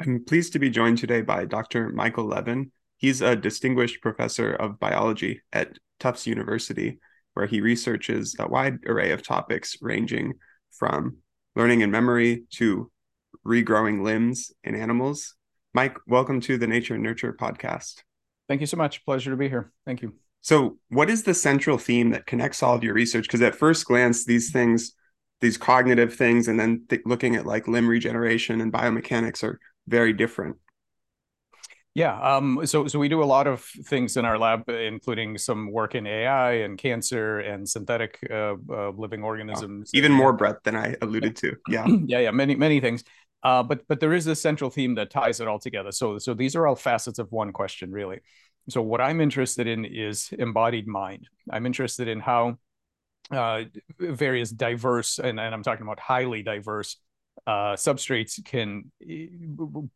I'm pleased to be joined today by Dr. Michael Levin. He's a distinguished professor of biology at Tufts University, where he researches a wide array of topics ranging from learning and memory to regrowing limbs in animals. Mike, welcome to the Nature and Nurture podcast. Thank you so much. Pleasure to be here. Thank you. So what is the central theme that connects all of your research? Because at first glance, these things, these cognitive things, and then looking at like limb regeneration and biomechanics are very different. Yeah. So we do a lot of things in our lab, including some work in AI and cancer and synthetic living organisms. Even more breadth than I alluded to. Yeah. Yeah. Many things. But there is this central theme that ties it all together. So these are all facets of one question, really. So what I'm interested in is embodied mind. I'm interested in how various diverse, and I'm talking about highly diverse, substrates can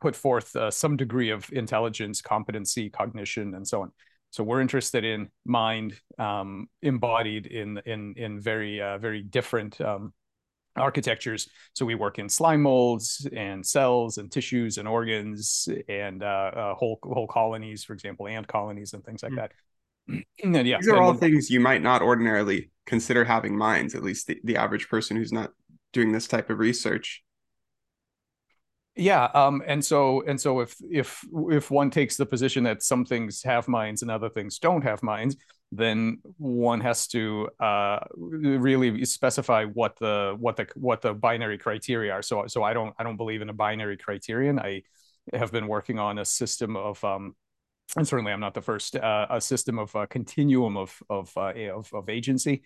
put forth some degree of intelligence, competency, cognition, and so on. So we're interested in mind embodied in very different architectures. So we work in slime molds and cells and tissues and organs and whole colonies, for example, ant colonies and things like that. And yeah, these are all things you might not ordinarily consider having minds, at least the average person who's not doing this type of research. Yeah, and so if one takes the position that some things have minds and other things don't have minds, then one has to really specify what the binary criteria are. So I don't believe in a binary criterion. I have been working on a system of, and certainly I'm not the first, a system of a continuum of agency,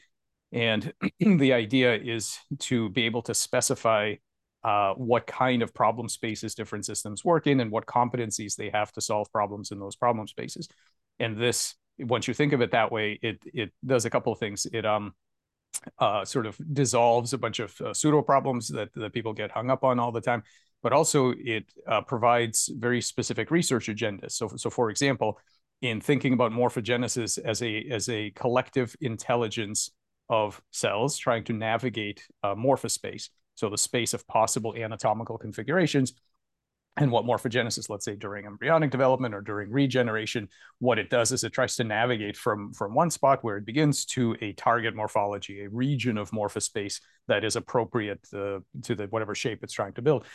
and the idea is to be able to specify what kind of problem spaces different systems work in and what competencies they have to solve problems in those problem spaces. And this, once you think of it that way, it does a couple of things. It sort of dissolves a bunch of pseudo problems that people get hung up on all the time, but also it provides very specific research agendas. So for example, in thinking about morphogenesis as a collective intelligence of cells trying to navigate morphospace, so the space of possible anatomical configurations, and what morphogenesis, let's say during embryonic development or during regeneration, what it does is it tries to navigate from one spot where it begins to a target morphology, a region of morphospace that is appropriate to the whatever shape it's trying to build.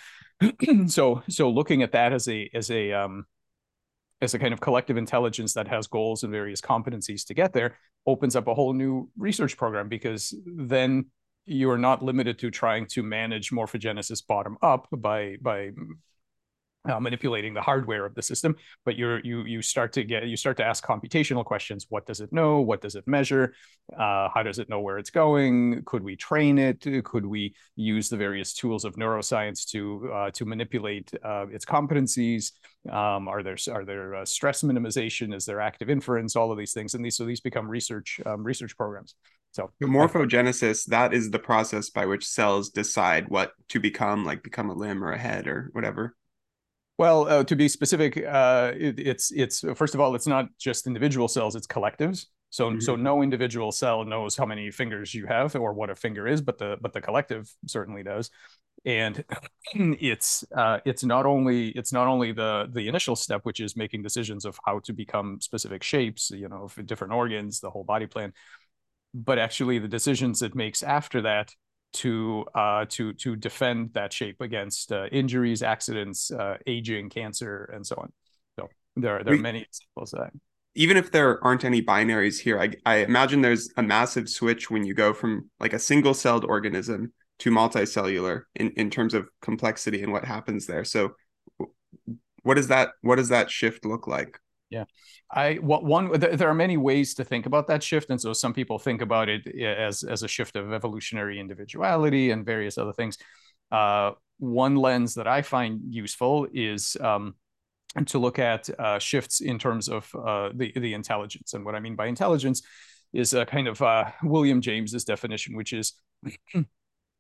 So looking at that as a kind of collective intelligence that has goals and various competencies to get there opens up a whole new research program, because then you are not limited to trying to manage morphogenesis bottom up by manipulating the hardware of the system, but you start to ask computational questions. What does it know? What does it measure? How does it know where it's going? Could we train it? Could we use the various tools of neuroscience to manipulate its competencies? Are there stress minimization? Is there active inference? All of these things, and these become research programs. So the morphogenesis, that is the process by which cells decide what to become, like become a limb or a head or whatever. Well, to be specific, it's first of all, it's not just individual cells; it's collectives. So, So no individual cell knows how many fingers you have or what a finger is, but the collective certainly does. And it's not only the initial step, which is making decisions of how to become specific shapes, for different organs, the whole body plan, but actually the decisions it makes after that to defend that shape against injuries, accidents, aging, cancer, and so on. So there are many examples of that. Even if there aren't any binaries here, I imagine there's a massive switch when you go from like a single-celled organism to multicellular in terms of complexity and what happens there. So what does that shift look like? Yeah, there are many ways to think about that shift, and so some people think about it as a shift of evolutionary individuality and various other things. One lens that I find useful is to look at shifts in terms of the intelligence, and what I mean by intelligence is a kind of William James's definition, which is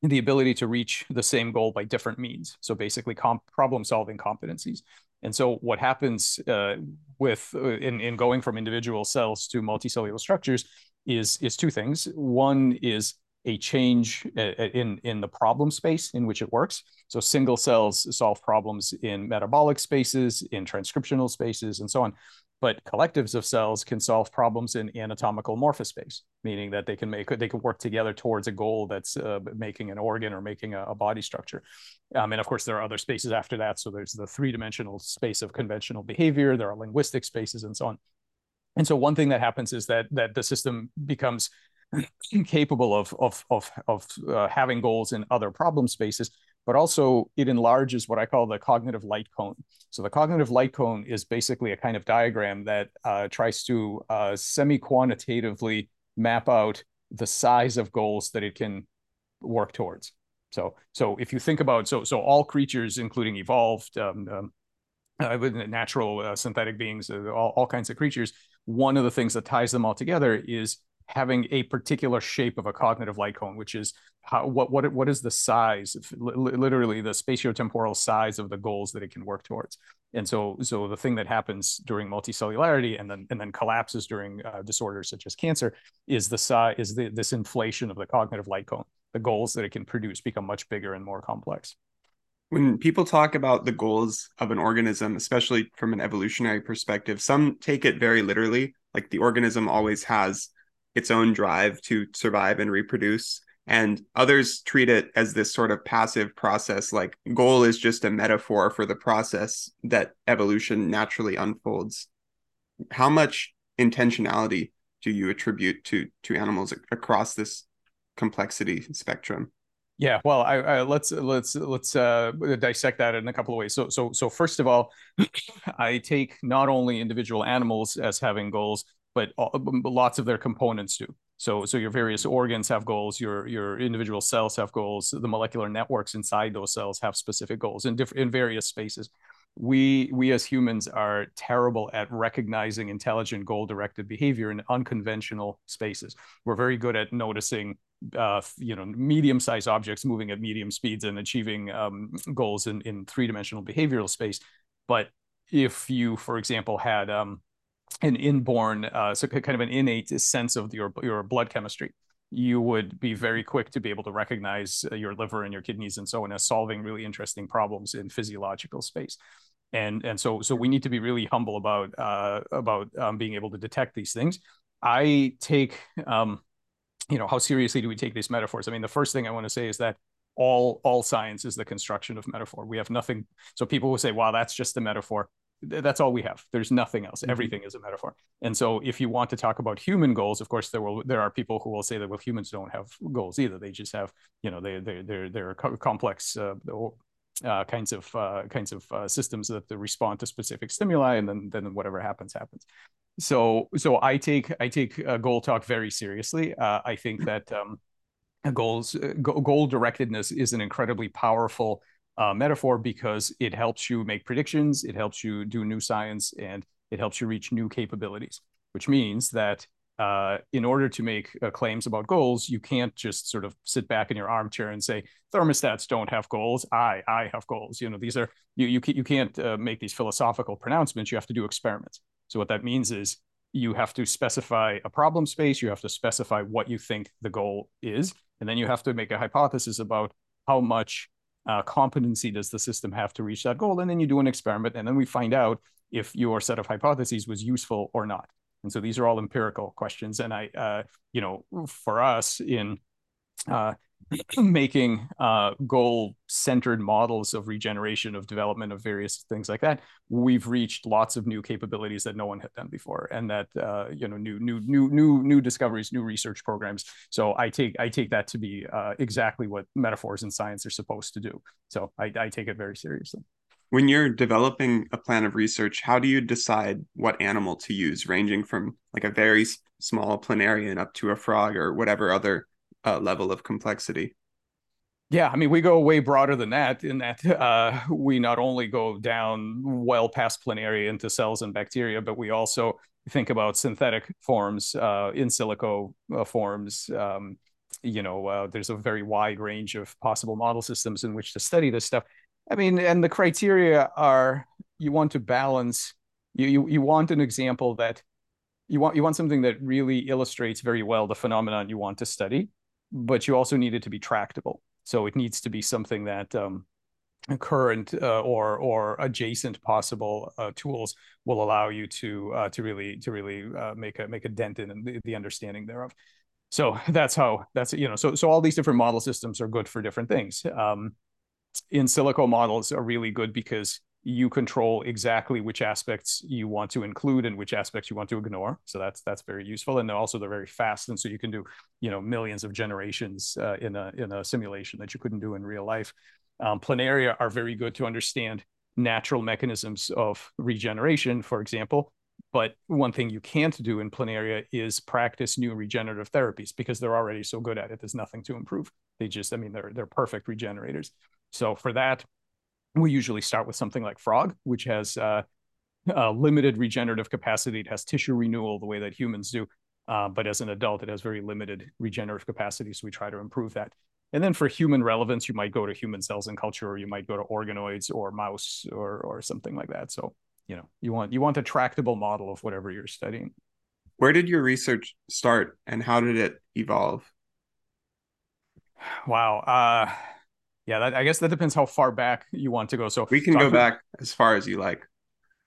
the ability to reach the same goal by different means. So basically, problem-solving competencies. And so what happens in going from individual cells to multicellular structures is two things. One is a change in the problem space in which it works. So single cells solve problems in metabolic spaces, in transcriptional spaces, and so on. But collectives of cells can solve problems in anatomical morphospace, meaning that they can work together towards a goal that's making an organ or making a body structure. And of course, there are other spaces after that. So there's the three-dimensional space of conventional behavior. There are linguistic spaces and so on. And so one thing that happens is that the system becomes incapable of having goals in other problem spaces, but also it enlarges what I call the cognitive light cone. So the cognitive light cone is basically a kind of diagram that tries to semi-quantitatively map out the size of goals that it can work towards. So if you think about, so all creatures, including evolved, natural synthetic beings, all kinds of creatures, one of the things that ties them all together is having a particular shape of a cognitive light cone, which is what is the size, literally the spatiotemporal size of the goals that it can work towards. And so the thing that happens during multicellularity and then collapses during disorders such as cancer is the size, is this inflation of the cognitive light cone. The goals that it can produce become much bigger and more complex. When people talk about the goals of an organism, especially from an evolutionary perspective, some take it very literally, like the organism always has its own drive to survive and reproduce. And others treat it as this sort of passive process, like goal is just a metaphor for the process that evolution naturally unfolds. How much intentionality do you attribute to animals across this complexity spectrum? Yeah, well, let's dissect that in a couple of ways. So first of all, I take not only individual animals as having goals, but lots of their components do. So your various organs have goals, your individual cells have goals, the molecular networks inside those cells have specific goals in various spaces. We as humans are terrible at recognizing intelligent goal-directed behavior in unconventional spaces. We're very good at noticing medium-sized objects moving at medium speeds and achieving goals in three-dimensional behavioral space. But if you, for example, had an inborn, so kind of an innate sense of your blood chemistry, you would be very quick to be able to recognize your liver and your kidneys and so on as solving really interesting problems in physiological space. And so we need to be really humble about being able to detect these things. I take, how seriously do we take these metaphors? I mean, the first thing I want to say is that all science is the construction of metaphor. We have nothing. So people will say, wow, that's just a metaphor. That's all we have. There's nothing else. Everything is a metaphor. And so if you want to talk about human goals, of course, there are people who will say that, well, humans don't have goals either. They just have, they're complex kinds of systems that they respond to specific stimuli, and then whatever happens. So I take goal talk very seriously. I think that goal-directedness is an incredibly powerful metaphor, because it helps you make predictions, it helps you do new science, and it helps you reach new capabilities, which means that in order to make claims about goals, you can't just sort of sit back in your armchair and say, thermostats don't have goals, I have goals. These are, you can't make these philosophical pronouncements. You have to do experiments. So what that means is you have to specify a problem space, you have to specify what you think the goal is, and then you have to make a hypothesis about how much competency does the system have to reach that goal, and then you do an experiment, and then we find out if your set of hypotheses was useful or not. And so these are all empirical questions. And I, for us in making goal-centered models of regeneration, of development, of various things like that, we've reached lots of new capabilities that no one had done before, and that new discoveries, new research programs. So I take that to be exactly what metaphors in science are supposed to do. So I take it very seriously. When you're developing a plan of research, how do you decide what animal to use, ranging from like a very small planarian up to a frog or whatever other level of complexity? Yeah, I mean, we go way broader than that, in that we not only go down well past planaria into cells and bacteria, but we also think about synthetic forms, in silico forms. There's a very wide range of possible model systems in which to study this stuff. I mean, and the criteria are, you want to balance, you want an example that, you want something that really illustrates very well the phenomenon you want to study. but you also need it to be tractable. So it needs to be something that current or adjacent possible tools will allow you to really make a dent in the understanding thereof. So that's how so all these different model systems are good for different things. In silico models are really good because you control exactly which aspects you want to include and which aspects you want to ignore. So that's very useful. And also they're very fast. And so you can do, millions of generations in a simulation that you couldn't do in real life. Planaria are very good to understand natural mechanisms of regeneration, for example. But one thing you can't do in planaria is practice new regenerative therapies because they're already so good at it. There's nothing to improve. They just, they're perfect regenerators. So for that, we usually start with something like frog, which has limited regenerative capacity. It has tissue renewal the way that humans do. But as an adult, it has very limited regenerative capacity. So we try to improve that. And then for human relevance, you might go to human cells in culture, or you might go to organoids or mouse or something like that. So, you want a tractable model of whatever you're studying. Where did your research start and how did it evolve? Wow. Yeah, I guess that depends how far back you want to go. So we can go back as far as you like.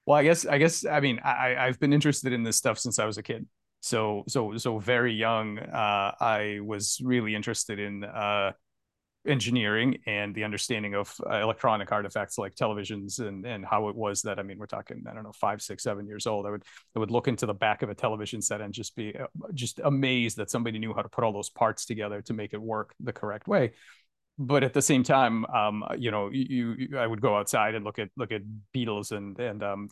Well, I've been interested in this stuff since I was a kid. So very young, I was really interested in engineering and the understanding of electronic artifacts like televisions and how it was that, we're talking, 5, 6, 7 years old. I would look into the back of a television set and just be just amazed that somebody knew how to put all those parts together to make it work the correct way. But at the same time, I would go outside and look at beetles and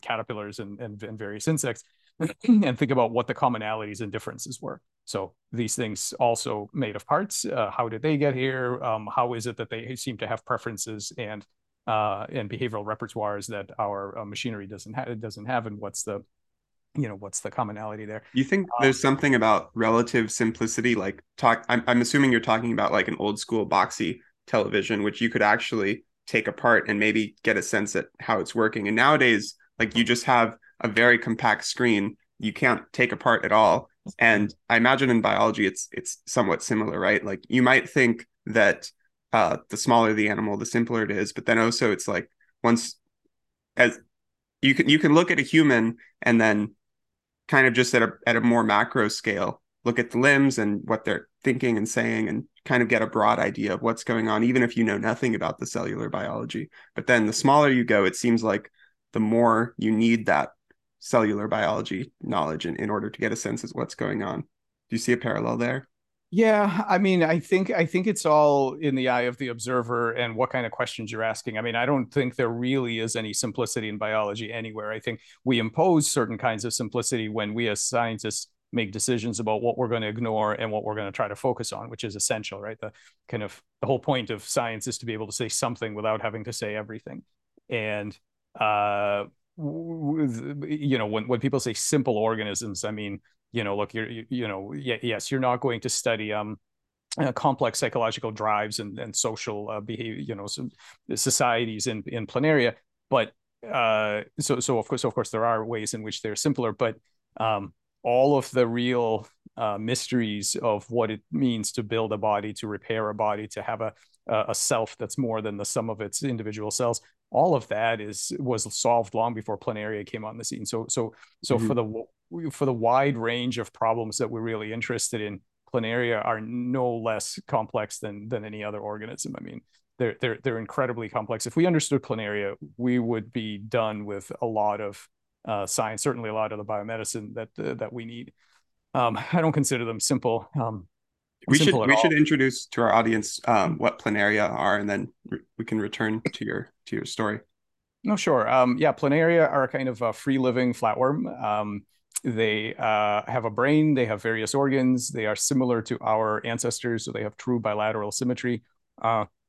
caterpillars and various insects and think about what the commonalities and differences were. So these things also made of parts. How did they get here? How is it that they seem to have preferences and behavioral repertoires that our machinery doesn't have? And what's the commonality there? You think there's something about relative simplicity, I'm assuming you're talking about like an old school boxy television, which you could actually take apart and maybe get a sense at how it's working. And nowadays, you just have a very compact screen you can't take apart at all. And I imagine in biology, it's somewhat similar, right? Like you might think that the smaller the animal, the simpler it is. But then also it's like once as you can look at a human and then kind of just at a more macro scale, look at the limbs and what they're thinking and saying and kind of get a broad idea of what's going on, even if you know nothing about the cellular biology. But then the smaller you go, it seems like the more you need that cellular biology knowledge in order to get a sense of what's going on. Do you see a parallel there? Yeah, I think it's all in the eye of the observer and what kind of questions you're asking. I don't think there really is any simplicity in biology anywhere. I think we impose certain kinds of simplicity when we as scientists make decisions about what we're going to ignore and what we're going to try to focus on, which is essential, right? The whole point of science is to be able to say something without having to say everything. And when people say simple organisms, look, yes, you're not going to study complex psychological drives and social behavior, societies in planaria. But of course, there are ways in which they're simpler. But all of the real mysteries of what it means to build a body, to repair a body, to have a self that's more than the sum of its individual cells. All of that was solved long before planaria came on the scene. So mm-hmm. for the wide range of problems that we're really interested in, planaria are no less complex than any other organism. They're incredibly complex. If we understood planaria, we would be done with a lot of science, certainly a lot of the biomedicine that we need. I don't consider them simple. We should introduce to our audience what planaria are, and then we can return to your story. No, sure. Yeah, planaria are a kind of a free-living flatworm. They have a brain. They have various organs. They are similar to our ancestors, so they have true bilateral symmetry.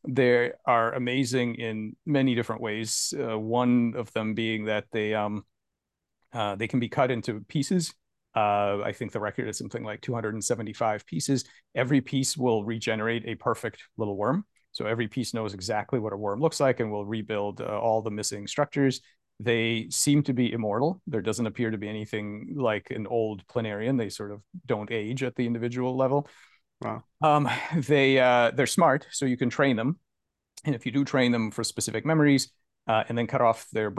They are amazing in many different ways. One of them being that they can be cut into pieces. I think the record is something like 275 pieces. Every piece will regenerate a perfect little worm. So every piece knows exactly what a worm looks like and will rebuild all the missing structures. They seem to be immortal. There doesn't appear to be anything like an old planarian. They sort of don't age at the individual level. Wow. They're smart, so you can train them. And if you do train them for specific memories, and then cut off their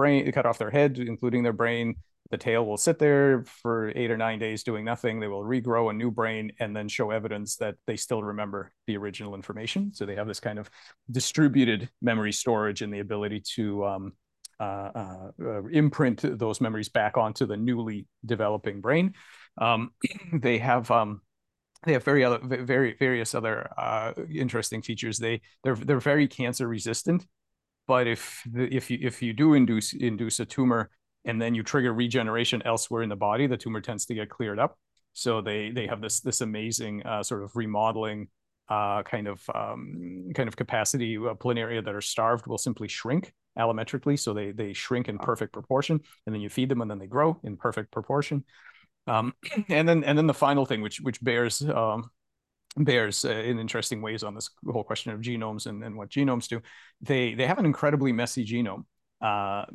head, including their brain, the tail will sit there for 8 or 9 days doing nothing. They will regrow a new brain and then show evidence that they still remember the original information. So they have this kind of distributed memory storage and the ability to imprint those memories back onto the newly developing brain. They have various other interesting features. They're very cancer resistant, but if you do induce a tumor and then you trigger regeneration elsewhere in the body, the tumor tends to get cleared up. So they have this amazing sort of remodeling kind of capacity. Planaria that are starved will simply shrink allometrically, so they shrink in perfect proportion, and then you feed them, and then they grow in perfect proportion. And then the final thing, which bears in interesting ways on this whole question of genomes and what genomes do, they have an incredibly messy genome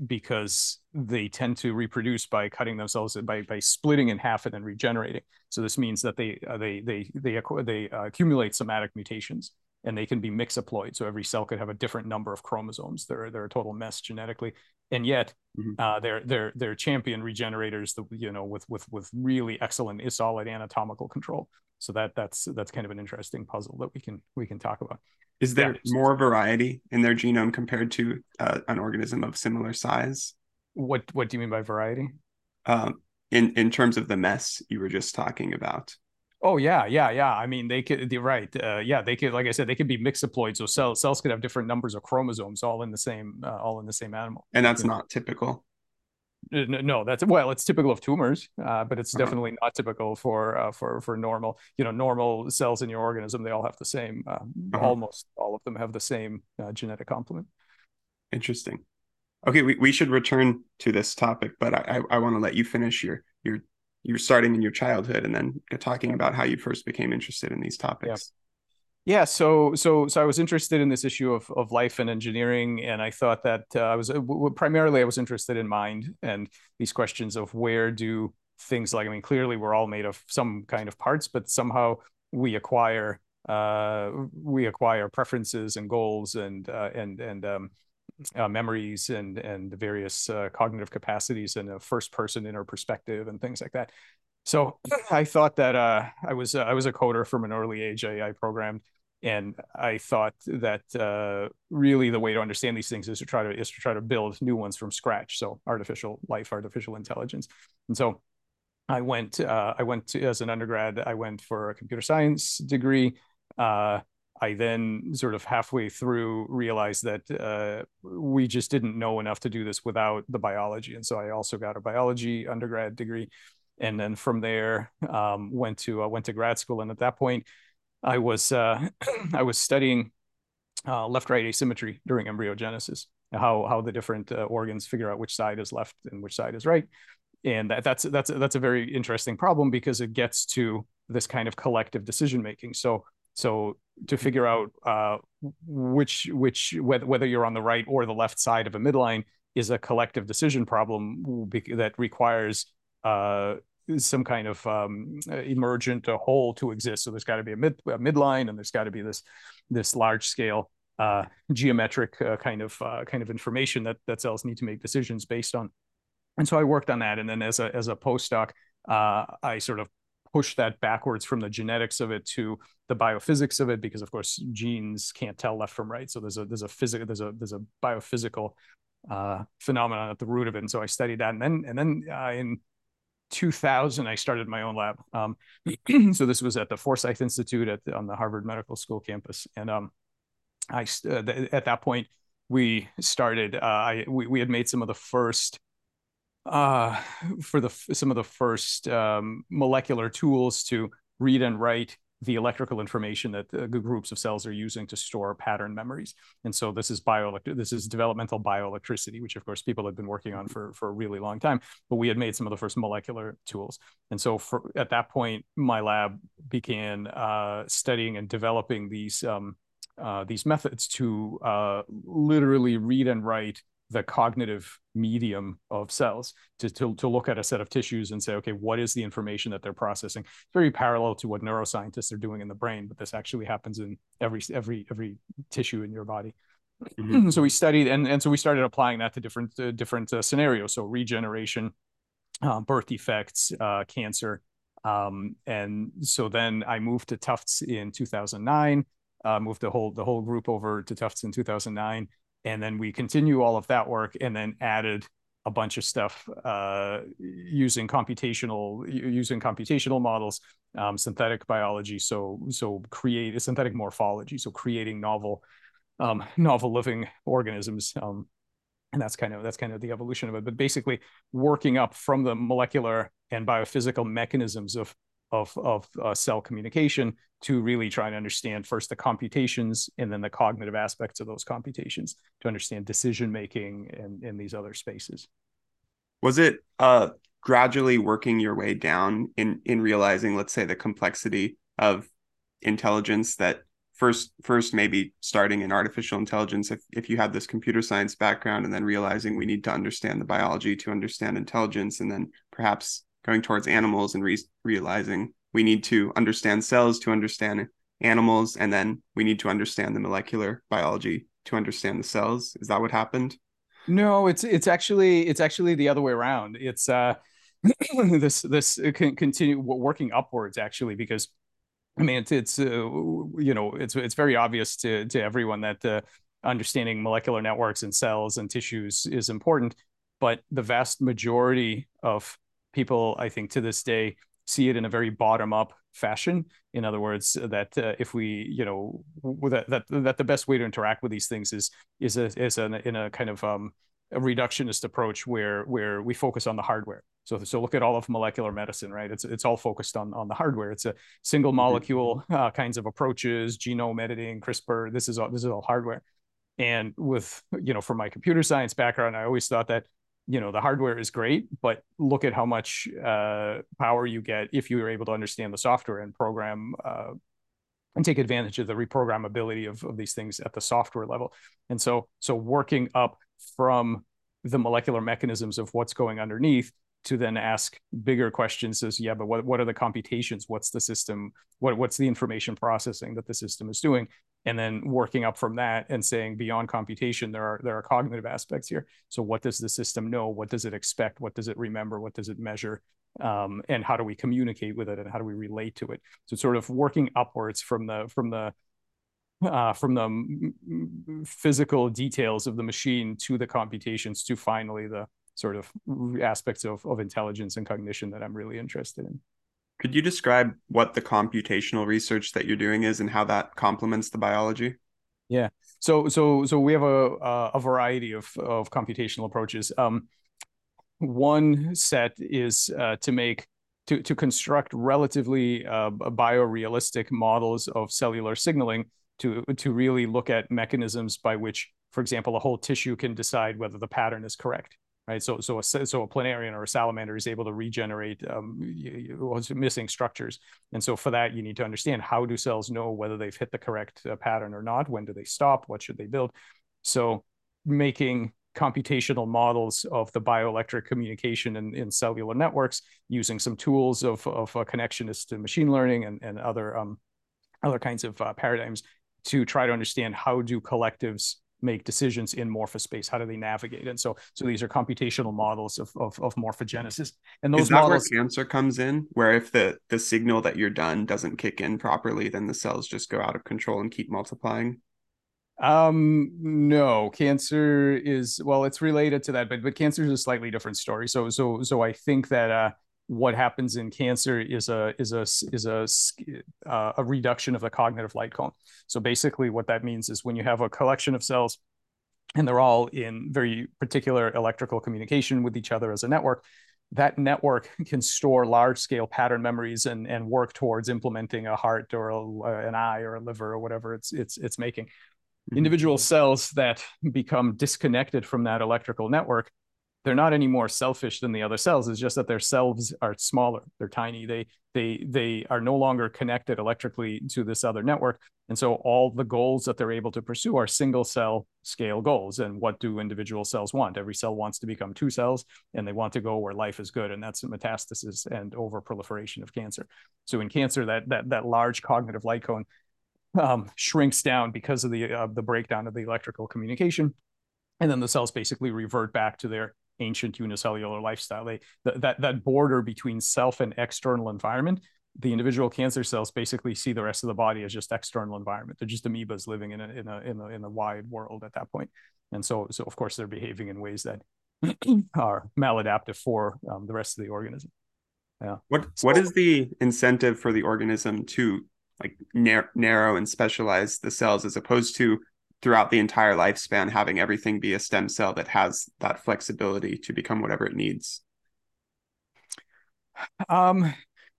because they tend to reproduce by cutting themselves by splitting in half and then regenerating. So this means that they accumulate somatic mutations, and they can be mixoploid. So every cell could have a different number of chromosomes. They're a total mess genetically, and yet they're champion regenerators, with really excellent solid anatomical control. So that's kind of an interesting puzzle that we can talk about. Is there more variety in their genome compared to an organism of similar size? What do you mean by variety? In terms of the mess you were just talking about. Oh yeah. I mean, they could. You're right. They could. Like I said, they could be mixoploid. So cells could have different numbers of chromosomes, all in the same animal. And that's not typical. No, it's typical of tumors, but it's definitely not typical for normal. Normal cells in your organism, they all have the same. Almost all of them have the same genetic complement. Interesting. Okay, we should return to this topic, but I want to let you finish your. You're starting in your childhood and then talking about how you first became interested in these topics. Yeah. So I was interested in this issue of life and engineering. And I thought that I was interested in mind and these questions of where do things clearly we're all made of some kind of parts, but somehow we acquire preferences and goals and memories and the various cognitive capacities and a first person inner perspective and things like that. So I thought that I was a coder from an early age. I programmed, and I thought that really the way to understand these things is to try to build new ones from scratch. So artificial life, artificial intelligence. And so I went as an undergrad. I went for a computer science degree. I then sort of halfway through realized that we just didn't know enough to do this without the biology. And so I also got a biology undergrad degree. And then from there, went to grad school. And at that point, I was studying left-right asymmetry during embryogenesis, how the different organs figure out which side is left and which side is right. And that's a very interesting problem because it gets to this kind of collective decision-making. So to figure out whether you're on the right or the left side of a midline is a collective decision problem that requires some kind of emergent whole to exist. So there's got to be a midline, and there's got to be this large scale geometric kind of information that cells need to make decisions based on. And so I worked on that, and then as a postdoc, I sort of push that backwards from the genetics of it to the biophysics of it, because of course genes can't tell left from right. So there's a biophysical phenomenon at the root of it. And so I studied that, and then in 2000 I started my own lab. So this was at the Forsyth Institute on the Harvard Medical School campus, and at that point we started. We had made some of the first. Molecular tools to read and write the electrical information that the groups of cells are using to store pattern memories. And so this is developmental bioelectricity, which of course people had been working on for a really long time, but we had made some of the first molecular tools. And so at that point, my lab began studying and developing these methods to literally read and write the cognitive medium of cells to look at a set of tissues and say, okay, what is the information that they're processing? It's very parallel to what neuroscientists are doing in the brain, but this actually happens in every tissue in your body. Mm-hmm. So we studied, and so we started applying that to different scenarios. So regeneration, birth defects, cancer. And so then I moved to Tufts in 2009, moved the whole group over to Tufts in 2009. And then we continue all of that work and then added a bunch of stuff using computational models, synthetic biology. So create a synthetic morphology. So creating novel living organisms. And that's kind of the evolution of it, but basically working up from the molecular and biophysical mechanisms of cell communication to really try to understand first the computations and then the cognitive aspects of those computations to understand decision-making and in these other spaces. Was it gradually working your way down in realizing, let's say, the complexity of intelligence that first maybe starting in artificial intelligence if you had this computer science background and then realizing we need to understand the biology to understand intelligence and then perhaps going towards animals and realizing we need to understand cells to understand animals, and then we need to understand the molecular biology to understand the cells. Is that what happened? No, it's actually the other way around. It's it can continue working upwards actually, because I mean it's very obvious to everyone that understanding molecular networks and cells and tissues is important, but the vast majority of people, I think, to this day, see it in a very bottom-up fashion. In other words, that if we, that the best way to interact with these things is in a kind of a reductionist approach where we focus on the hardware. So look at all of molecular medicine, right? It's all focused on the hardware. It's a single molecule kinds of approaches, genome editing, CRISPR. This is all hardware. And with from my computer science background, I always thought that, the hardware is great, but look at how much power you get if you are able to understand the software and program and take advantage of the reprogrammability of these things at the software level. And so working up from the molecular mechanisms of what's going underneath to then ask bigger questions as, yeah, but what are the computations? What's the system? What's the information processing that the system is doing? And then working up from that and saying beyond computation, there are cognitive aspects here. So what does the system know? What does it expect? What does it remember? What does it measure? And how do we communicate with it? And how do we relate to it? So it's sort of working upwards from the physical details of the machine to the computations to finally the sort of aspects of intelligence and cognition that I'm really interested in. Could you describe what the computational research that you're doing is and how that complements the biology? Yeah, so we have a variety of computational approaches. One set is to construct relatively biorealistic models of cellular signaling to really look at mechanisms by which, for example, a whole tissue can decide whether the pattern is correct. Right, so a planarian or a salamander is able to regenerate missing structures, and so for that you need to understand how do cells know whether they've hit the correct pattern or not. When do they stop? What should they build? So making computational models of the bioelectric communication in cellular networks using some tools of connectionist to machine learning and other kinds of paradigms to try to understand how do collectives make decisions in morphospace. How do they navigate? And so these are computational models of morphogenesis. And those models. Is that where cancer comes in? Where if the signal that you're done doesn't kick in properly, then the cells just go out of control and keep multiplying? No, cancer is, well, it's related to that, but cancer is a slightly different story. So I think that what happens in cancer is a reduction of the cognitive light cone. So basically what that means is when you have a collection of cells and they're all in very particular electrical communication with each other as a network, that network can store large scale pattern memories and work towards implementing a heart or an eye or a liver or whatever it's making. Mm-hmm. Individual cells that become disconnected from that electrical network they're not any more selfish than the other cells. It's just that their cells are smaller. They're tiny. They are no longer connected electrically to this other network. And so all the goals that they're able to pursue are single cell scale goals. And what do individual cells want? Every cell wants to become two cells, and they want to go where life is good. And that's metastasis and overproliferation of cancer. So in cancer, that large cognitive light cone shrinks down because of the breakdown of the electrical communication. And then the cells basically revert back to their ancient unicellular lifestyle. That border between self and external environment, the individual cancer cells basically see the rest of the body as just external environment. They're just amoebas living in a wide world at that point. And so of course they're behaving in ways that are maladaptive for the rest of the organism. Yeah. What is the incentive for the organism to like narrow and specialize the cells as opposed to throughout the entire lifespan, having everything be a stem cell that has that flexibility to become whatever it needs?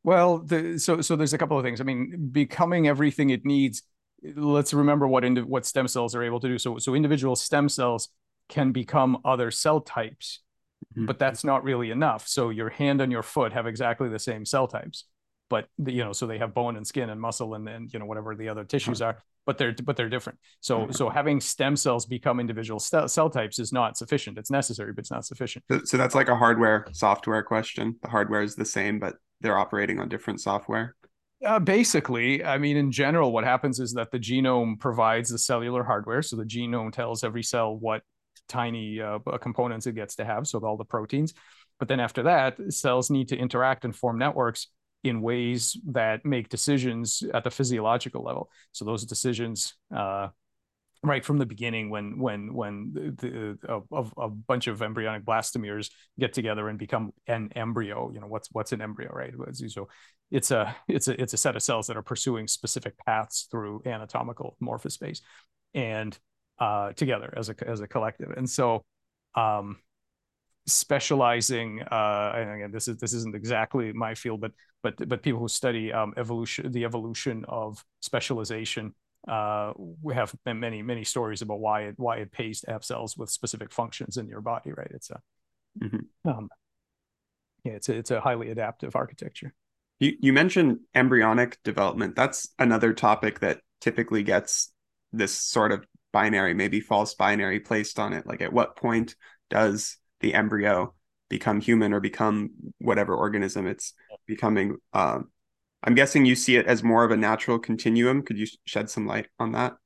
Well, so there's a couple of things. I mean, becoming everything it needs, let's remember what stem cells are able to do. So individual stem cells can become other cell types, mm-hmm. but that's not really enough. So your hand and your foot have exactly the same cell types, but so they have bone and skin and muscle and whatever the other tissues are. But they're different. So having stem cells become individual cell types is not sufficient. It's necessary, but it's not sufficient. So that's like a hardware software question. The hardware is the same, but they're operating on different software. Basically, I mean, in general, what happens is that the genome provides the cellular hardware. So the genome tells every cell what tiny components it gets to have. So all the proteins. But then after that, cells need to interact and form networks in ways that make decisions at the physiological level. So those decisions right from the beginning when a bunch of embryonic blastomeres get together and become an embryo, what's an embryo, right? So it's a set of cells that are pursuing specific paths through anatomical morphospace and together as a collective. And so, specializing, and again, this isn't exactly my field, but people who study the evolution of specialization, we have many stories about why it pays to have cells with specific functions in your body, right? It's a mm-hmm. It's a highly adaptive architecture. You mentioned embryonic development. That's another topic that typically gets this sort of binary, maybe false binary, placed on it. Like, at what point does the embryo become human or become whatever organism it's becoming? I'm guessing you see it as more of a natural continuum. Could you shed some light on that?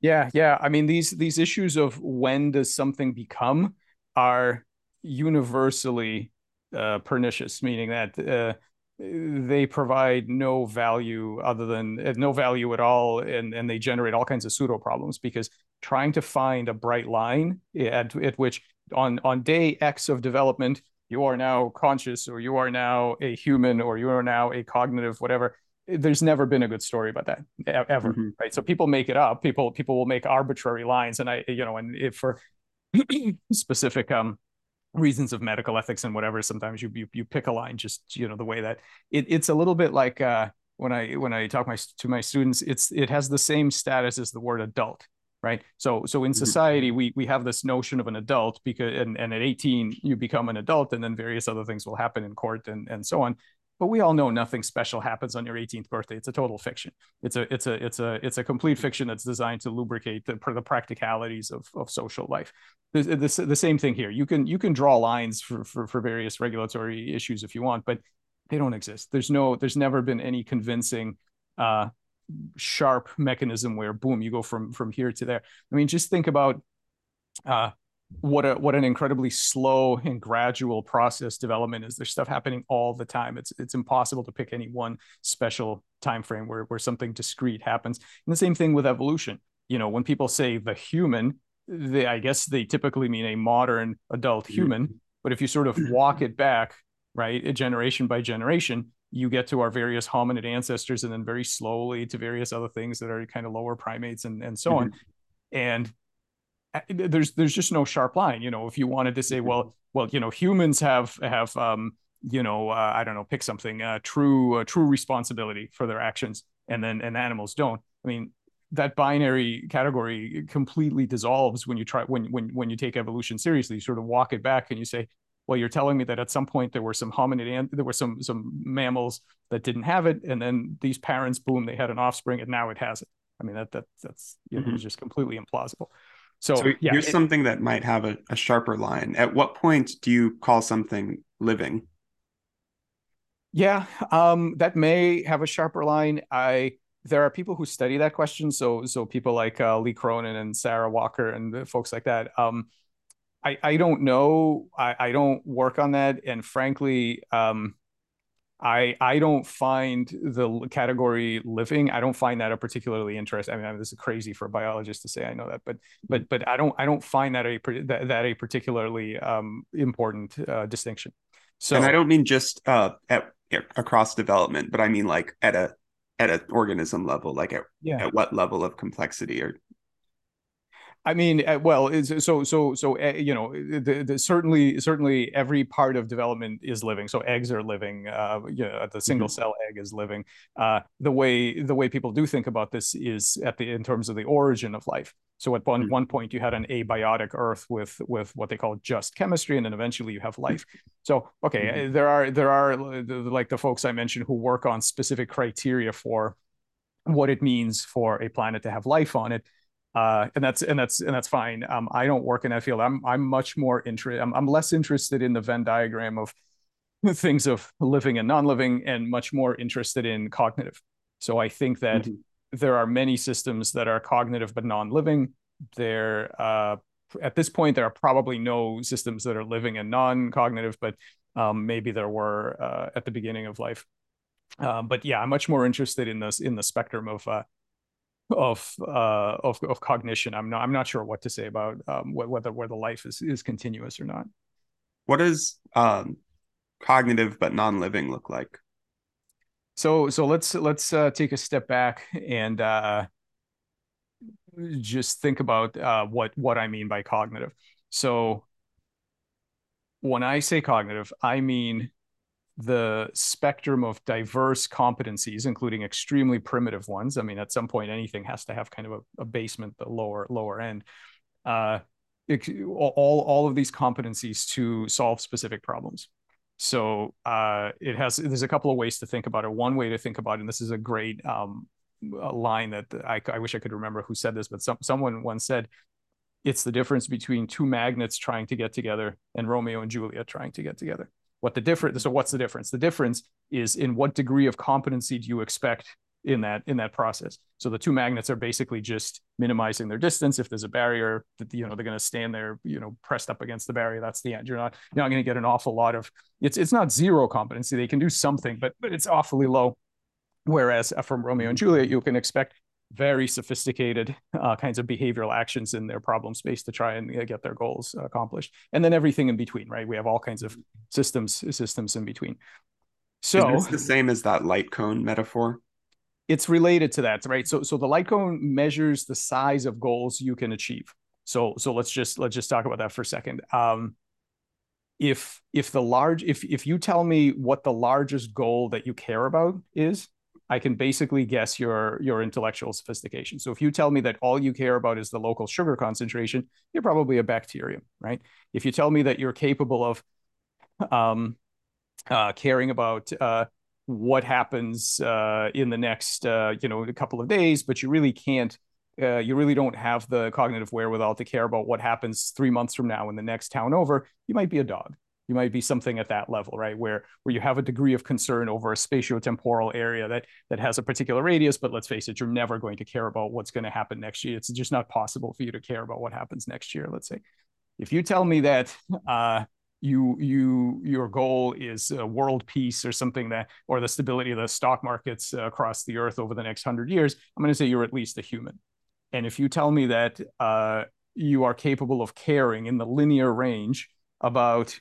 Yeah. I mean, these issues of when does something become are universally pernicious, meaning that they provide no value other than no value at all. And they generate all kinds of pseudo problems, because trying to find a bright line at which on day X of development, you are now conscious, or you are now a human, or you are now a cognitive, whatever. There's never been a good story about that ever. Mm-hmm. Right. So people make it up. People will make arbitrary lines. And and if for specific, reasons of medical ethics and whatever, sometimes you pick a line, just, the way that it's a little bit like, when I talk to my students, it has the same status as the word adult. Right. So in society, we have this notion of an adult because, and at 18, you become an adult, and then various other things will happen in court and so on. But we all know nothing special happens on your 18th birthday. It's a total fiction. It's a complete fiction that's designed to lubricate the practicalities of social life. The same thing here. You can draw lines for various regulatory issues if you want, but they don't exist. There's never been any convincing, sharp mechanism where boom, you go from here to there. I mean, just think about what an incredibly slow and gradual process development is. There's stuff happening all the time. It's impossible to pick any one special time frame where something discrete happens. And the same thing with evolution. When people say the human, I guess they typically mean a modern adult human. But if you sort of walk it back, right, generation by generation, you get to our various hominid ancestors, and then very slowly to various other things that are kind of lower primates and so on. And there's just no sharp line. If you wanted to say, well, humans have, I don't know, pick something, true responsibility for their actions, and animals don't. I mean, that binary category completely dissolves when you take evolution seriously. You sort of walk it back and you say, well, you're telling me that at some point there were some hominid, there were some mammals that didn't have it, and then these parents, boom, they had an offspring, and now it has it. I mean, that's you know, it's just completely implausible. So yeah, here's something that might have a sharper line. At what point do you call something living? Yeah, that may have a sharper line. There are people who study that question. So people like Lee Cronin and Sarah Walker and folks like that. I don't know. I don't work on that. And frankly, I don't find the category living, I don't find that a particularly interesting. I mean, this is crazy for a biologist to say, I know that, but I don't find that a particularly important distinction. So, and I don't mean just across development, but I mean like at an organism level, like at what level of complexity or. I mean, well, you know, certainly every part of development is living. So eggs are living. You know, the single cell egg is living. The way people do think about this is in terms of the origin of life. So at one point you had an abiotic Earth with what they call just chemistry, and then eventually you have life. So okay, there are like the folks I mentioned who work on specific criteria for what it means for a planet to have life on it. And that's fine. I don't work in that field. I'm much more interested. I'm less interested in the Venn diagram of things of living and non-living, and much more interested in cognitive. So I think that there are many systems that are cognitive but non-living. At this point, there are probably no systems that are living and non-cognitive, but maybe there were at the beginning of life. But yeah, I'm much more interested in this in the spectrum of cognition. I'm not sure what to say about whether life is continuous or not. What does cognitive but non-living look like? So let's take a step back and just think about what I mean by cognitive. So when I say cognitive, I mean the spectrum of diverse competencies, including extremely primitive ones. I mean, at some point, anything has to have kind of a basement, the lower end. All of these competencies to solve specific problems. So there's a couple of ways to think about it. One way to think about it, and this is a great line that I wish I could remember who said this, but someone once said, it's the difference between two magnets trying to get together and Romeo and Juliet trying to get together. So what's the difference? The difference is in what degree of competency do you expect in that process? So the two magnets are basically just minimizing their distance. If there's a barrier, you know, they're going to stand there, you know, pressed up against the barrier. That's the end. You're not going to get an awful lot of. It's not zero competency. They can do something, but it's awfully low. Whereas from Romeo and Juliet, you can expect very sophisticated kinds of behavioral actions in their problem space to try and get their goals accomplished. And then everything in between, right? We have all kinds of systems in between. So is this the same as that light cone metaphor? It's related to that, right? So the light cone measures the size of goals you can achieve. So let's just talk about that for a second. If you tell me what the largest goal that you care about is, I can basically guess your intellectual sophistication. So if you tell me that all you care about is the local sugar concentration, you're probably a bacterium, right? If you tell me that you're capable of caring about what happens in the next, you know, a couple of days, but you really can't, you really don't have the cognitive wherewithal to care about what happens 3 months from now in the next town over, you might be a dog. You might be something at that level, right? Where you have a degree of concern over a spatiotemporal area that has a particular radius, but let's face it, you're never going to care about what's going to happen next year. It's just not possible for you to care about what happens next year, let's say. If you tell me that your goal is world peace or something that, or the stability of the stock markets across the earth over the next 100 years, I'm going to say you're at least a human. And if you tell me that you are capable of caring in the linear range about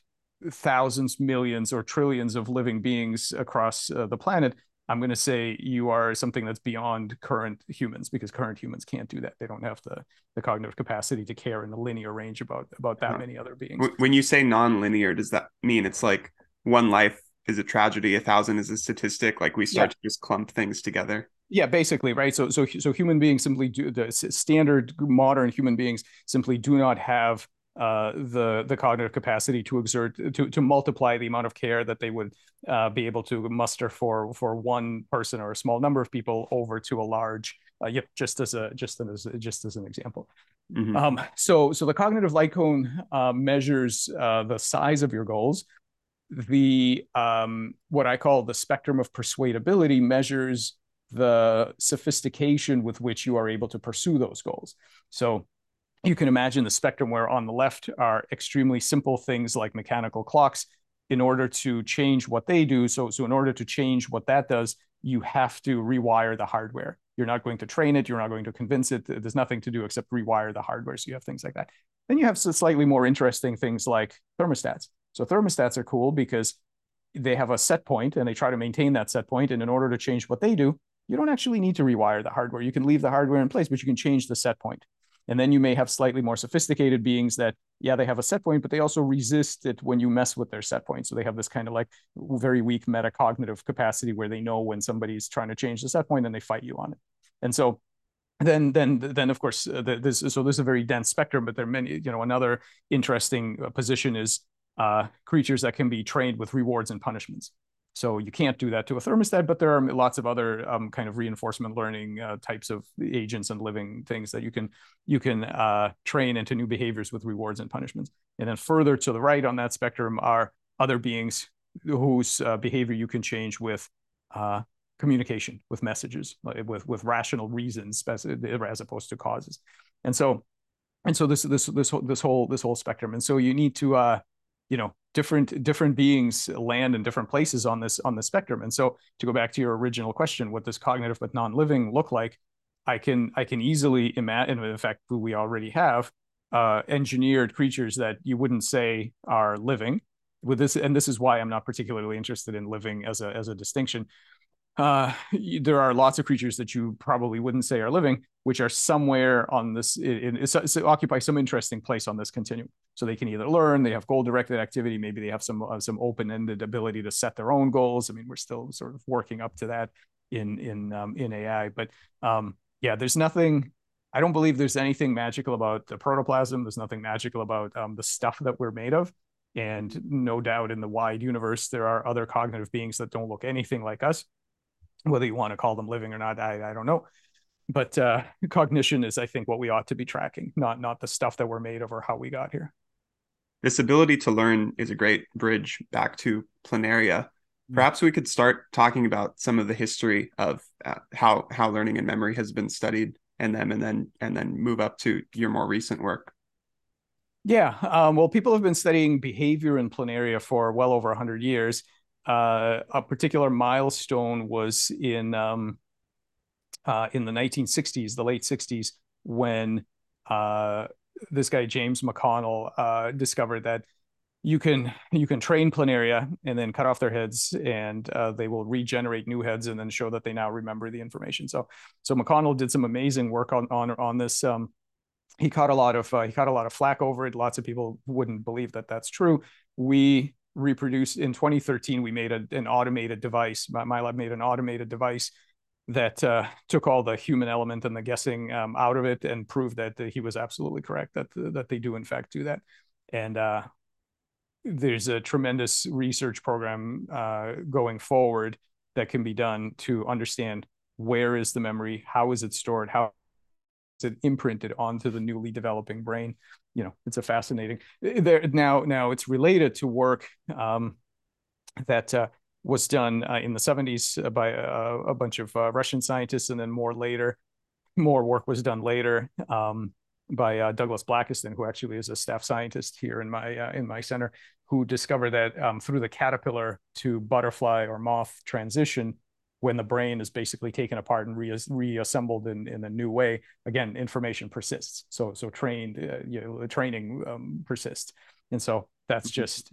thousands, millions, or trillions of living beings across the planet, I'm going to say you are something that's beyond current humans, because current humans can't do that. They don't have the cognitive capacity to care in the linear range about that many other beings. When you say non-linear, does that mean it's like one life is a tragedy, 1,000 is a statistic? Like we start to just clump things together? Yeah, basically, right? So human beings simply do the standard modern human beings simply do not have the cognitive capacity to exert, to multiply the amount of care that they would be able to muster for one person or a small number of people over to a large, just as an example. Mm-hmm. So the cognitive light cone measures the size of your goals. The what I call the spectrum of persuadability measures the sophistication with which you are able to pursue those goals. So you can imagine the spectrum where on the left are extremely simple things like mechanical clocks. In order to change what they do, so in order to change what that does, you have to rewire the hardware. You're not going to train it. You're not going to convince it. There's nothing to do except rewire the hardware. So you have things like that. Then you have some slightly more interesting things like thermostats. So thermostats are cool because they have a set point and they try to maintain that set point. And in order to change what they do, you don't actually need to rewire the hardware. You can leave the hardware in place, but you can change the set point. And then you may have slightly more sophisticated beings that, yeah, they have a set point, but they also resist it when you mess with their set point. So they have this kind of like very weak metacognitive capacity where they know when somebody's trying to change the set point and they fight you on it. And so then of course, this is a very dense spectrum, but there are many, another interesting position is creatures that can be trained with rewards and punishments. So you can't do that to a thermostat, but there are lots of other kind of reinforcement learning types of agents and living things that you can train into new behaviors with rewards and punishments. And then further to the right on that spectrum are other beings whose behavior you can change with communication, with messages, with rational reasons as opposed to causes. And so this whole spectrum. And so you need to different beings land in different places on the spectrum. And so to go back to your original question, what does cognitive but non-living look like? I can easily imagine, in fact, we already have engineered creatures that you wouldn't say are living with this. And this is why I'm not particularly interested in living as a distinction. There are lots of creatures that you probably wouldn't say are living, which are somewhere on this, occupy some interesting place on this continuum. So they can either learn, they have goal-directed activity, maybe they have some open-ended ability to set their own goals. I mean, we're still sort of working up to that in AI, but there's nothing. I don't believe there's anything magical about the protoplasm. There's nothing magical about the stuff that we're made of. And no doubt in the wide universe, there are other cognitive beings that don't look anything like us. Whether you want to call them living or not, I don't know. But cognition is, I think, what we ought to be tracking, not the stuff that we're made of or how we got here. This ability to learn is a great bridge back to planaria. Perhaps we could start talking about some of the history of how learning and memory has been studied, and then move up to your more recent work. Yeah, well, people have been studying behavior in planaria for well over 100 years. A particular milestone was in the 1960s, the late 60s, when this guy James McConnell discovered that you can train planaria and then cut off their heads, and they will regenerate new heads and then show that they now remember the information. So McConnell did some amazing work on this. He caught a lot of flack over it. Lots of people wouldn't believe that that's true. We reproduced in 2013. We made an automated device. My lab made an automated device that took all the human element and the guessing out of it and proved that he was absolutely correct, that they do in fact do that. And there's a tremendous research program going forward that can be done to understand where is the memory, how is it stored, how is it imprinted onto the newly developing brain. It's a fascinating. Now it's related to work that was done in the 70s by a bunch of Russian scientists, and then more work was done later by Douglas Blackiston, who actually is a staff scientist here in my center, who discovered that through the caterpillar to butterfly or moth transition, when the brain is basically taken apart and reassembled in a new way, again, information persists. So training persists, and so that's just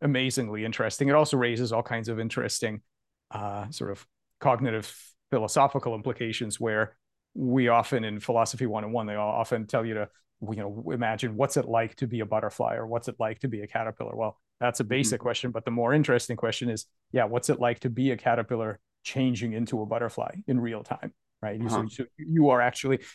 amazingly interesting. It also raises all kinds of interesting sort of cognitive philosophical implications, where we often in philosophy 101 they often tell you to imagine what's it like to be a butterfly or what's it like to be a caterpillar. Well, that's a basic question, but the more interesting question is, what's it like to be a caterpillar changing into a butterfly in real time, right? So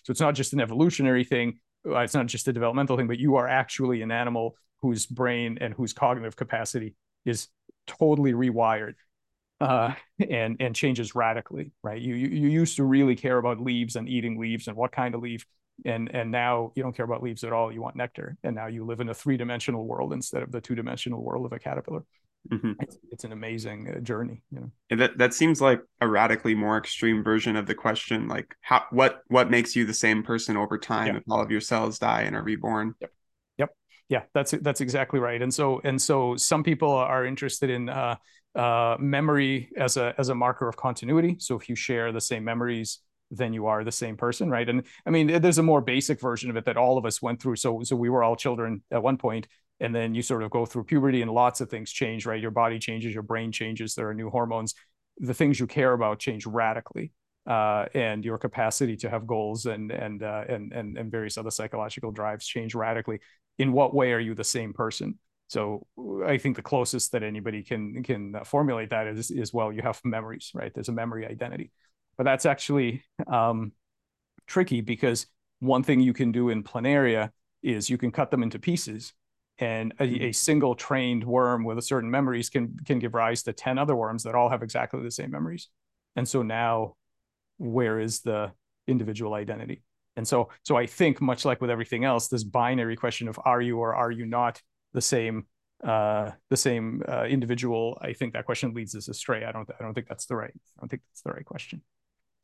it's not just an evolutionary thing. it's not just a developmental thing, but you are actually an animal whose brain and whose cognitive capacity is totally rewired and changes radically, right? You used to really care about leaves and eating leaves and what kind of leaf, and now you don't care about leaves at all. You want nectar, and now you live in a three-dimensional world instead of the two-dimensional world of a caterpillar. Mm-hmm. It's an amazing journey, you know. And that seems like a radically more extreme version of the question, like how what makes you the same person over time if all of your cells die and are reborn? Yep. Yeah, that's exactly right. And so some people are interested in memory as a marker of continuity. So if you share the same memories, then you are the same person, right? And I mean, there's a more basic version of it that all of us went through. So we were all children at one point, and then you sort of go through puberty and lots of things change, right? Your body changes, your brain changes, there are new hormones. The things you care about change radically, and your capacity to have goals and various other psychological drives change radically. In what way are you the same person? So I think the closest that anybody can formulate that is well, you have memories, right? There's a memory identity. But that's actually tricky, because one thing you can do in planaria is you can cut them into pieces, and a single trained worm with a certain memories can give rise to 10 other worms that all have exactly the same memories. And so now, where is the individual identity? And so I think, much like with everything else, this binary question of are you or are you not the same individual, I think that question leads us astray. I don't think that's the right. I don't think that's the right question.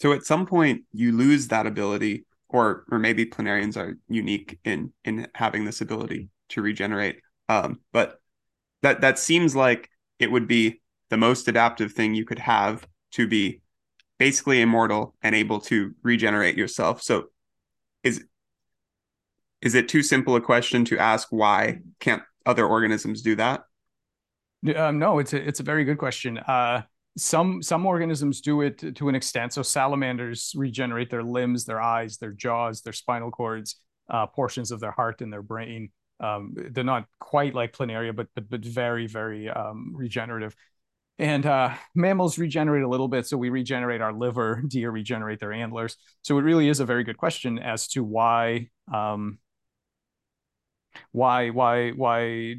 So at some point you lose that ability, or maybe planarians are unique in having this ability to regenerate. But that seems like it would be the most adaptive thing you could have, to be basically immortal and able to regenerate yourself. So is it too simple a question to ask why can't other organisms do that? No, it's a very good question. Some organisms do it to an extent. So salamanders regenerate their limbs, their eyes, their jaws, their spinal cords, portions of their heart and their brain. They're not quite like planaria, but very, very regenerative. And mammals regenerate a little bit. So we regenerate our liver, deer regenerate their antlers. So it really is a very good question as to why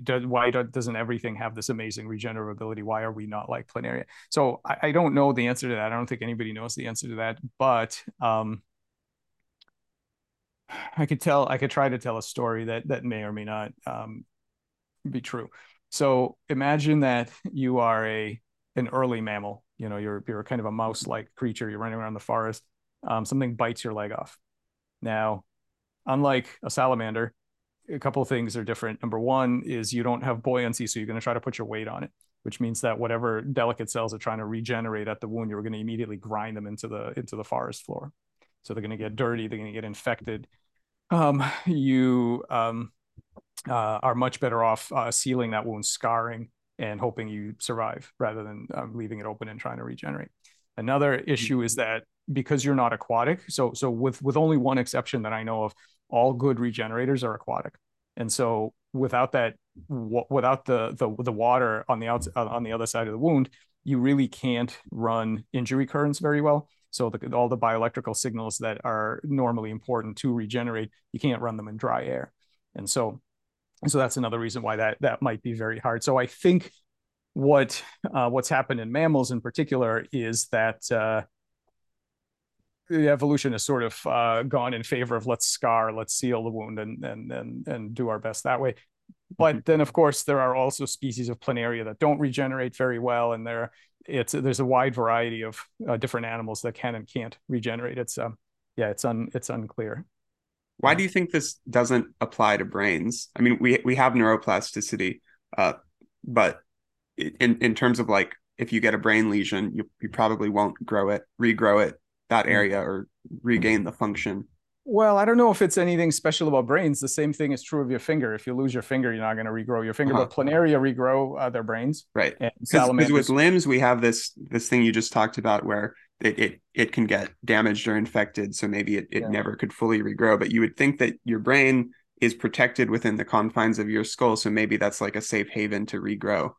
doesn't everything have this amazing regenerative ability? Why are we not like planaria? So I don't know the answer to that. I don't think anybody knows the answer to that, but I could try to tell a story that may or may not be true. So imagine that you are an early mammal. You know, you're kind of a mouse-like creature. You're running around the forest. Something bites your leg off. Now, unlike a salamander, a couple of things are different. Number one is you don't have buoyancy, so you're going to try to put your weight on it, which means that whatever delicate cells are trying to regenerate at the wound, you're going to immediately grind them into the forest floor. So they're going to get dirty, they're going to get infected. You are much better off sealing that wound, scarring, and hoping you survive, rather than leaving it open and trying to regenerate. Another issue is that because you're not aquatic, so with only one exception that I know of, all good regenerators are aquatic, and so without that, without the water on the outside, on the other side of the wound, you really can't run injury currents very well. So all the bioelectrical signals that are normally important to regenerate, you can't run them in dry air, and so that's another reason why that might be very hard. So I think what's happened in mammals in particular is that the evolution has sort of gone in favor of let's scar, let's seal the wound and do our best that way. But then, of course, there are also species of planaria that don't regenerate very well. And there's a wide variety of different animals that can and can't regenerate. It's unclear. Why do you think this doesn't apply to brains? I mean, we have neuroplasticity, but in terms of like, if you get a brain lesion, you probably won't regrow it. That area or regain the function? Well, I don't know if it's anything special about brains. The same thing is true of your finger. If you lose your finger, you're not going to regrow your finger. But planaria regrow their brains, right? Because with limbs, we have this thing you just talked about where it can get damaged or infected, so maybe it never could fully regrow. But you would think that your brain is protected within the confines of your skull, so maybe that's like a safe haven to regrow.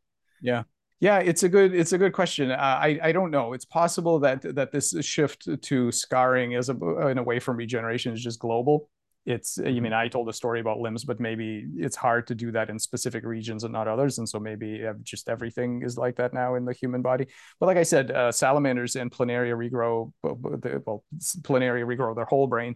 Yeah. Yeah, it's a good question. I don't know. It's possible that this shift to scarring as away from regeneration is just global, it's, I mean, I told a story about limbs, but maybe it's hard to do that in specific regions and not others. And so maybe just everything is like that now in the human body. But like I said, salamanders and planaria regrow, well, planaria regrow their whole brain.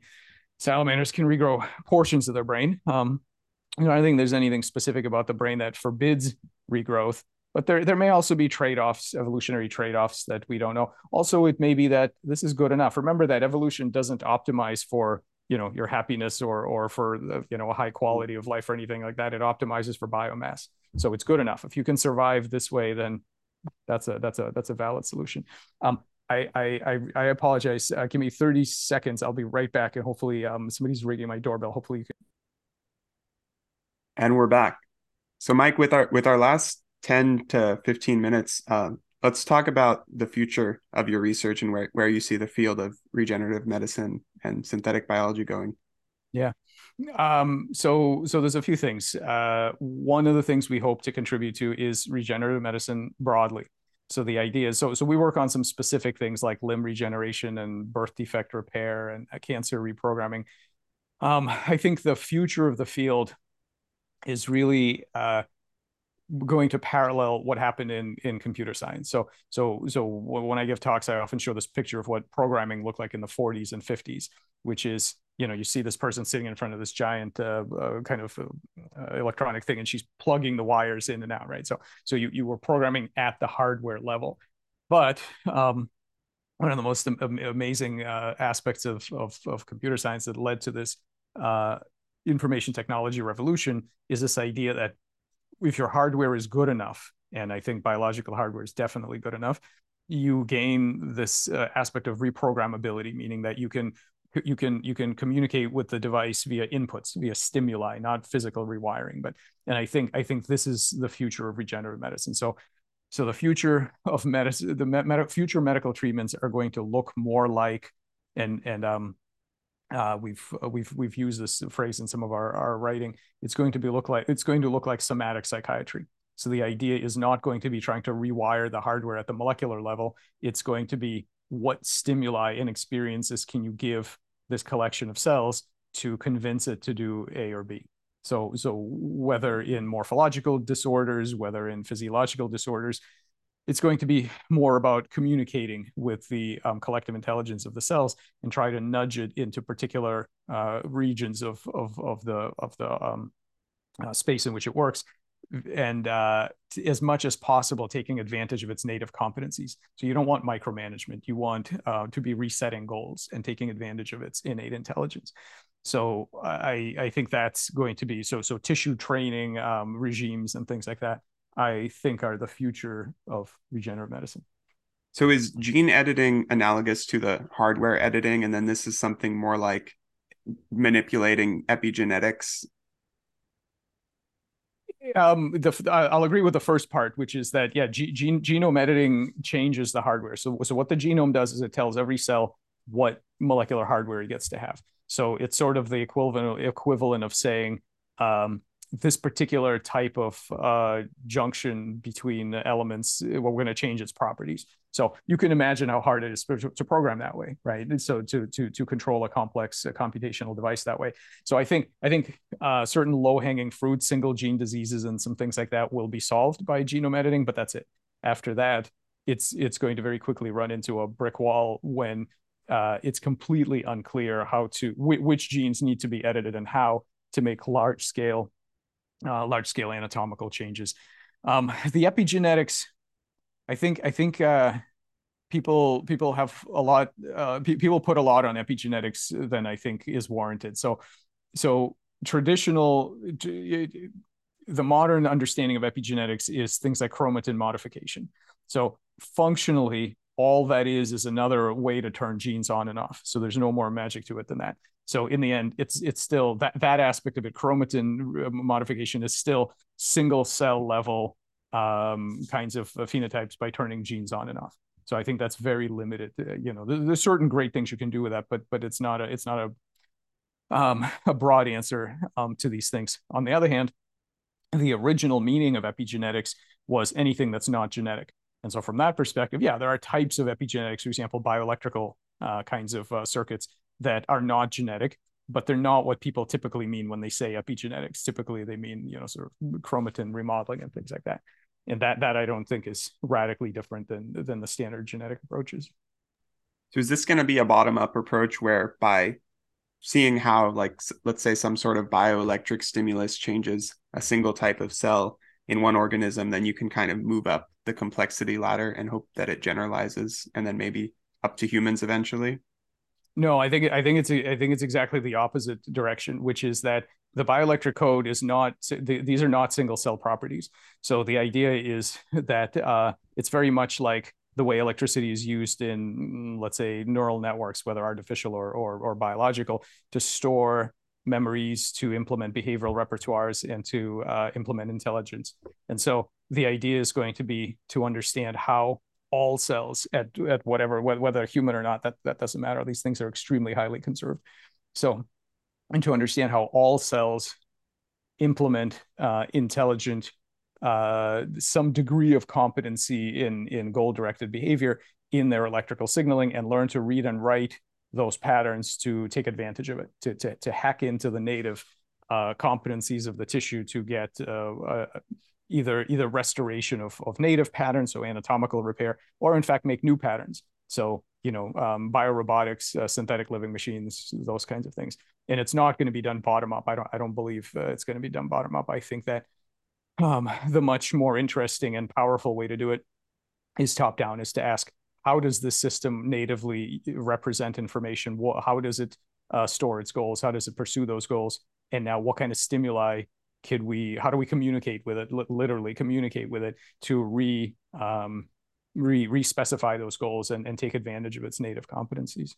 Salamanders can regrow portions of their brain. You know, I don't think there's anything specific about the brain that forbids regrowth, but there may also be trade-offs, evolutionary trade-offs that we don't know. Also, it may be that this is good enough. Remember that evolution doesn't optimize for, you know, your happiness or for the, you know, a high quality of life or anything like that. It optimizes for biomass. So it's good enough. If you can survive this way, then that's a valid solution. I apologize. Give me 30 seconds. I'll be right back. And hopefully somebody's ringing my doorbell. Hopefully you can. And we're back. So Mike, with our last 10 to 15 minutes, let's talk about the future of your research and where you see the field of regenerative medicine and synthetic biology going. Yeah. So there's a few things. One of the things we hope to contribute to is regenerative medicine broadly. So the idea is, so we work on some specific things like limb regeneration and birth defect repair and cancer reprogramming. I think the future of the field is really going to parallel what happened in computer science. So when I give talks, I often show this picture of what programming looked like in the 40s and 50s, which is, you know, you see this person sitting in front of this giant kind of electronic thing, and she's plugging the wires in and out, right? So you were programming at the hardware level. But one of the most amazing aspects of computer science that led to this information technology revolution is this idea that if your hardware is good enough, and I think biological hardware is definitely good enough, you gain this aspect of reprogrammability, meaning that you can communicate with the device via inputs, via stimuli, not physical rewiring. And I think this is the future of regenerative medicine. So the future of medicine, future medical treatments are going to look more like, we've used this phrase in some of our writing. It's going to look like somatic psychiatry. So the idea is not going to be trying to rewire the hardware at the molecular level. It's going to be, what stimuli and experiences can you give this collection of cells to convince it to do A or B? So whether in morphological disorders, whether in physiological disorders, it's going to be more about communicating with the collective intelligence of the cells and try to nudge it into particular regions of the space in which it works. And as much as possible, taking advantage of its native competencies. So you don't want micromanagement. You want to be resetting goals and taking advantage of its innate intelligence. So I think that's going to be, so tissue training regimes and things like that, I think, are the future of regenerative medicine. So is gene editing analogous to the hardware editing? And then this is something more like manipulating epigenetics? I'll agree with the first part, which is that, yeah, genome editing changes the hardware. So what the genome does is it tells every cell what molecular hardware it gets to have. So it's sort of the equivalent of saying this particular type of junction between elements, we're going to change its properties. So you can imagine how hard it is to program that way, right? And so to control a complex computational device that way. So I think certain low-hanging fruit, single gene diseases and some things like that will be solved by genome editing, but that's it. After that, it's going to very quickly run into a brick wall when it's completely unclear how to which genes need to be edited and how to make large-scale anatomical changes. The epigenetics, I think people have a lot. People put a lot on epigenetics than I think is warranted. So traditional, the modern understanding of epigenetics is things like chromatin modification. So functionally, all that is another way to turn genes on and off. So there's no more magic to it than that. So in the end, it's still that aspect of it. Chromatin modification is still single cell level kinds of phenotypes by turning genes on and off. So I think that's very limited. You know, there's certain great things you can do with that, but it's not a broad answer to these things. On the other hand, the original meaning of epigenetics was anything that's not genetic. And so from that perspective, yeah, there are types of epigenetics, for example, bioelectrical kinds of circuits that are not genetic, but they're not what people typically mean when they say epigenetics. Typically, they mean, you know, sort of chromatin remodeling and things like that. And that I don't think is radically different than the standard genetic approaches. So is this going to be a bottom-up approach where by seeing how, like, let's say some sort of bioelectric stimulus changes a single type of cell in one organism, then you can kind of move up the complexity ladder and hope that it generalizes and then maybe up to humans eventually? No, I think it's exactly the opposite direction, which is that the bioelectric code is not, these are not single cell properties. So the idea is that it's very much like the way electricity is used in, let's say, neural networks, whether artificial or biological, to store memories, to implement behavioral repertoires, and to implement intelligence. And so the idea is going to be to understand how all cells at whatever, whether human or not, that doesn't matter. These things are extremely highly conserved. So, and to understand how all cells implement intelligent, some degree of competency in goal-directed behavior in their electrical signaling, and learn to read and write those patterns to take advantage of it, to hack into the native competencies of the tissue to get either restoration of native patterns, so anatomical repair, or in fact make new patterns. So, you know, biorobotics, synthetic living machines, those kinds of things. And it's not going to be done bottom up. I don't believe it's going to be done bottom up. I think that the much more interesting and powerful way to do it is top down, is to ask, how does this system natively represent information? How does it store its goals? How does it pursue those goals? And now what kind of stimuli how do we communicate with it, literally communicate with it, to re-specify those goals and take advantage of its native competencies?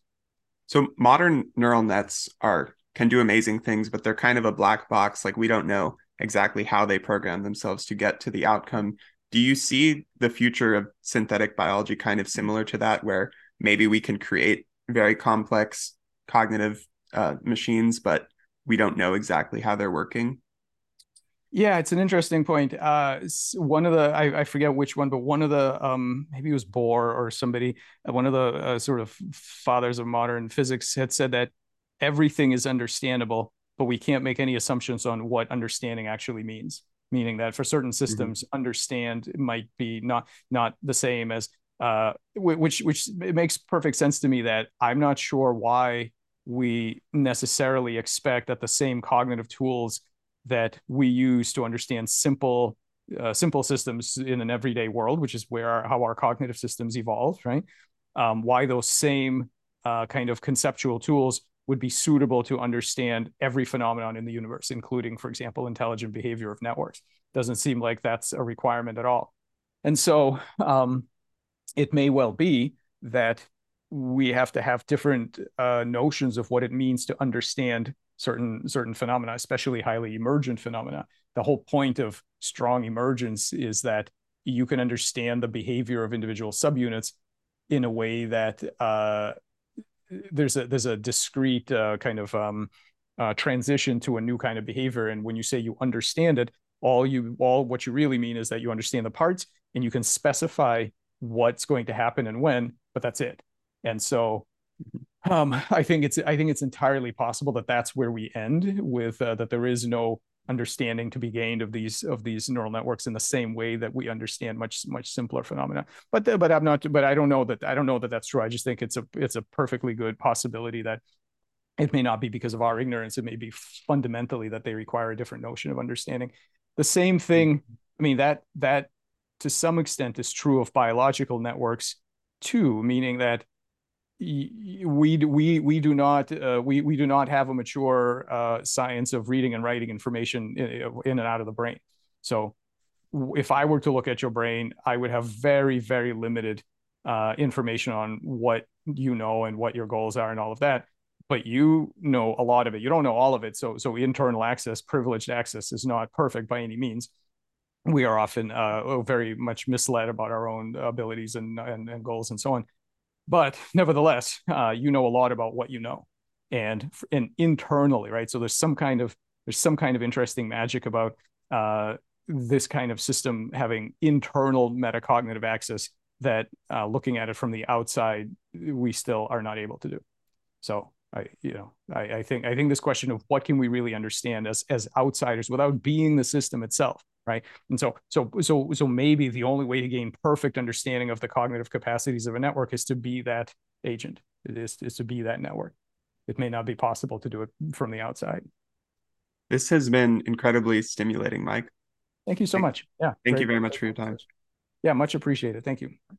So modern neural nets can do amazing things, but they're kind of a black box. Like, we don't know exactly how they program themselves to get to the outcome. Do you see the future of synthetic biology kind of similar to that, where maybe we can create very complex cognitive machines, but we don't know exactly how they're working? Yeah, it's an interesting point. One of the, I forget which one, but one of the, maybe it was Bohr or somebody, one of the sort of fathers of modern physics had said that everything is understandable, but we can't make any assumptions on what understanding actually means. Meaning that for certain systems, understand might be not the same as, which it makes perfect sense to me that I'm not sure why we necessarily expect that the same cognitive tools that we use to understand simple systems in an everyday world, which is how our cognitive systems evolve, right? Why those same kind of conceptual tools would be suitable to understand every phenomenon in the universe, including, for example, intelligent behavior of networks. Doesn't seem like that's a requirement at all. And so it may well be that we have to have different notions of what it means to understand certain phenomena, especially highly emergent phenomena. The whole point of strong emergence is that you can understand the behavior of individual subunits in a way that there's a discrete kind of transition to a new kind of behavior. And when you say you understand it, what you really mean is that you understand the parts and you can specify what's going to happen and when, but that's it. And so I think it's entirely possible that that's where we end with, that there is no understanding to be gained of these neural networks in the same way that we understand much simpler phenomena. But I don't know that that's true. I just think it's a perfectly good possibility that it may not be because of our ignorance. It may be fundamentally that they require a different notion of understanding. The same thing, I mean, that to some extent is true of biological networks too, meaning that we do not have a mature science of reading and writing information in and out of the brain. So if I were to look at your brain, I would have very, very limited information on what you know and what your goals are and all of that. But you know a lot of it. You don't know all of it. So internal access, privileged access, is not perfect by any means. We are often very much misled about our own abilities and goals and so on. But nevertheless, you know a lot about what you know, and internally, right? So there's some kind of interesting magic about this kind of system having internal metacognitive access that looking at it from the outside, we still are not able to do. So I think this question of what can we really understand as outsiders without being the system itself, right? And so maybe the only way to gain perfect understanding of the cognitive capacities of a network is to be that agent, is to be that network. It may not be possible to do it from the outside. This has been incredibly stimulating, Mike. Thank you so much. Yeah. Thank you very much for your time. Yeah, much appreciated. Thank you.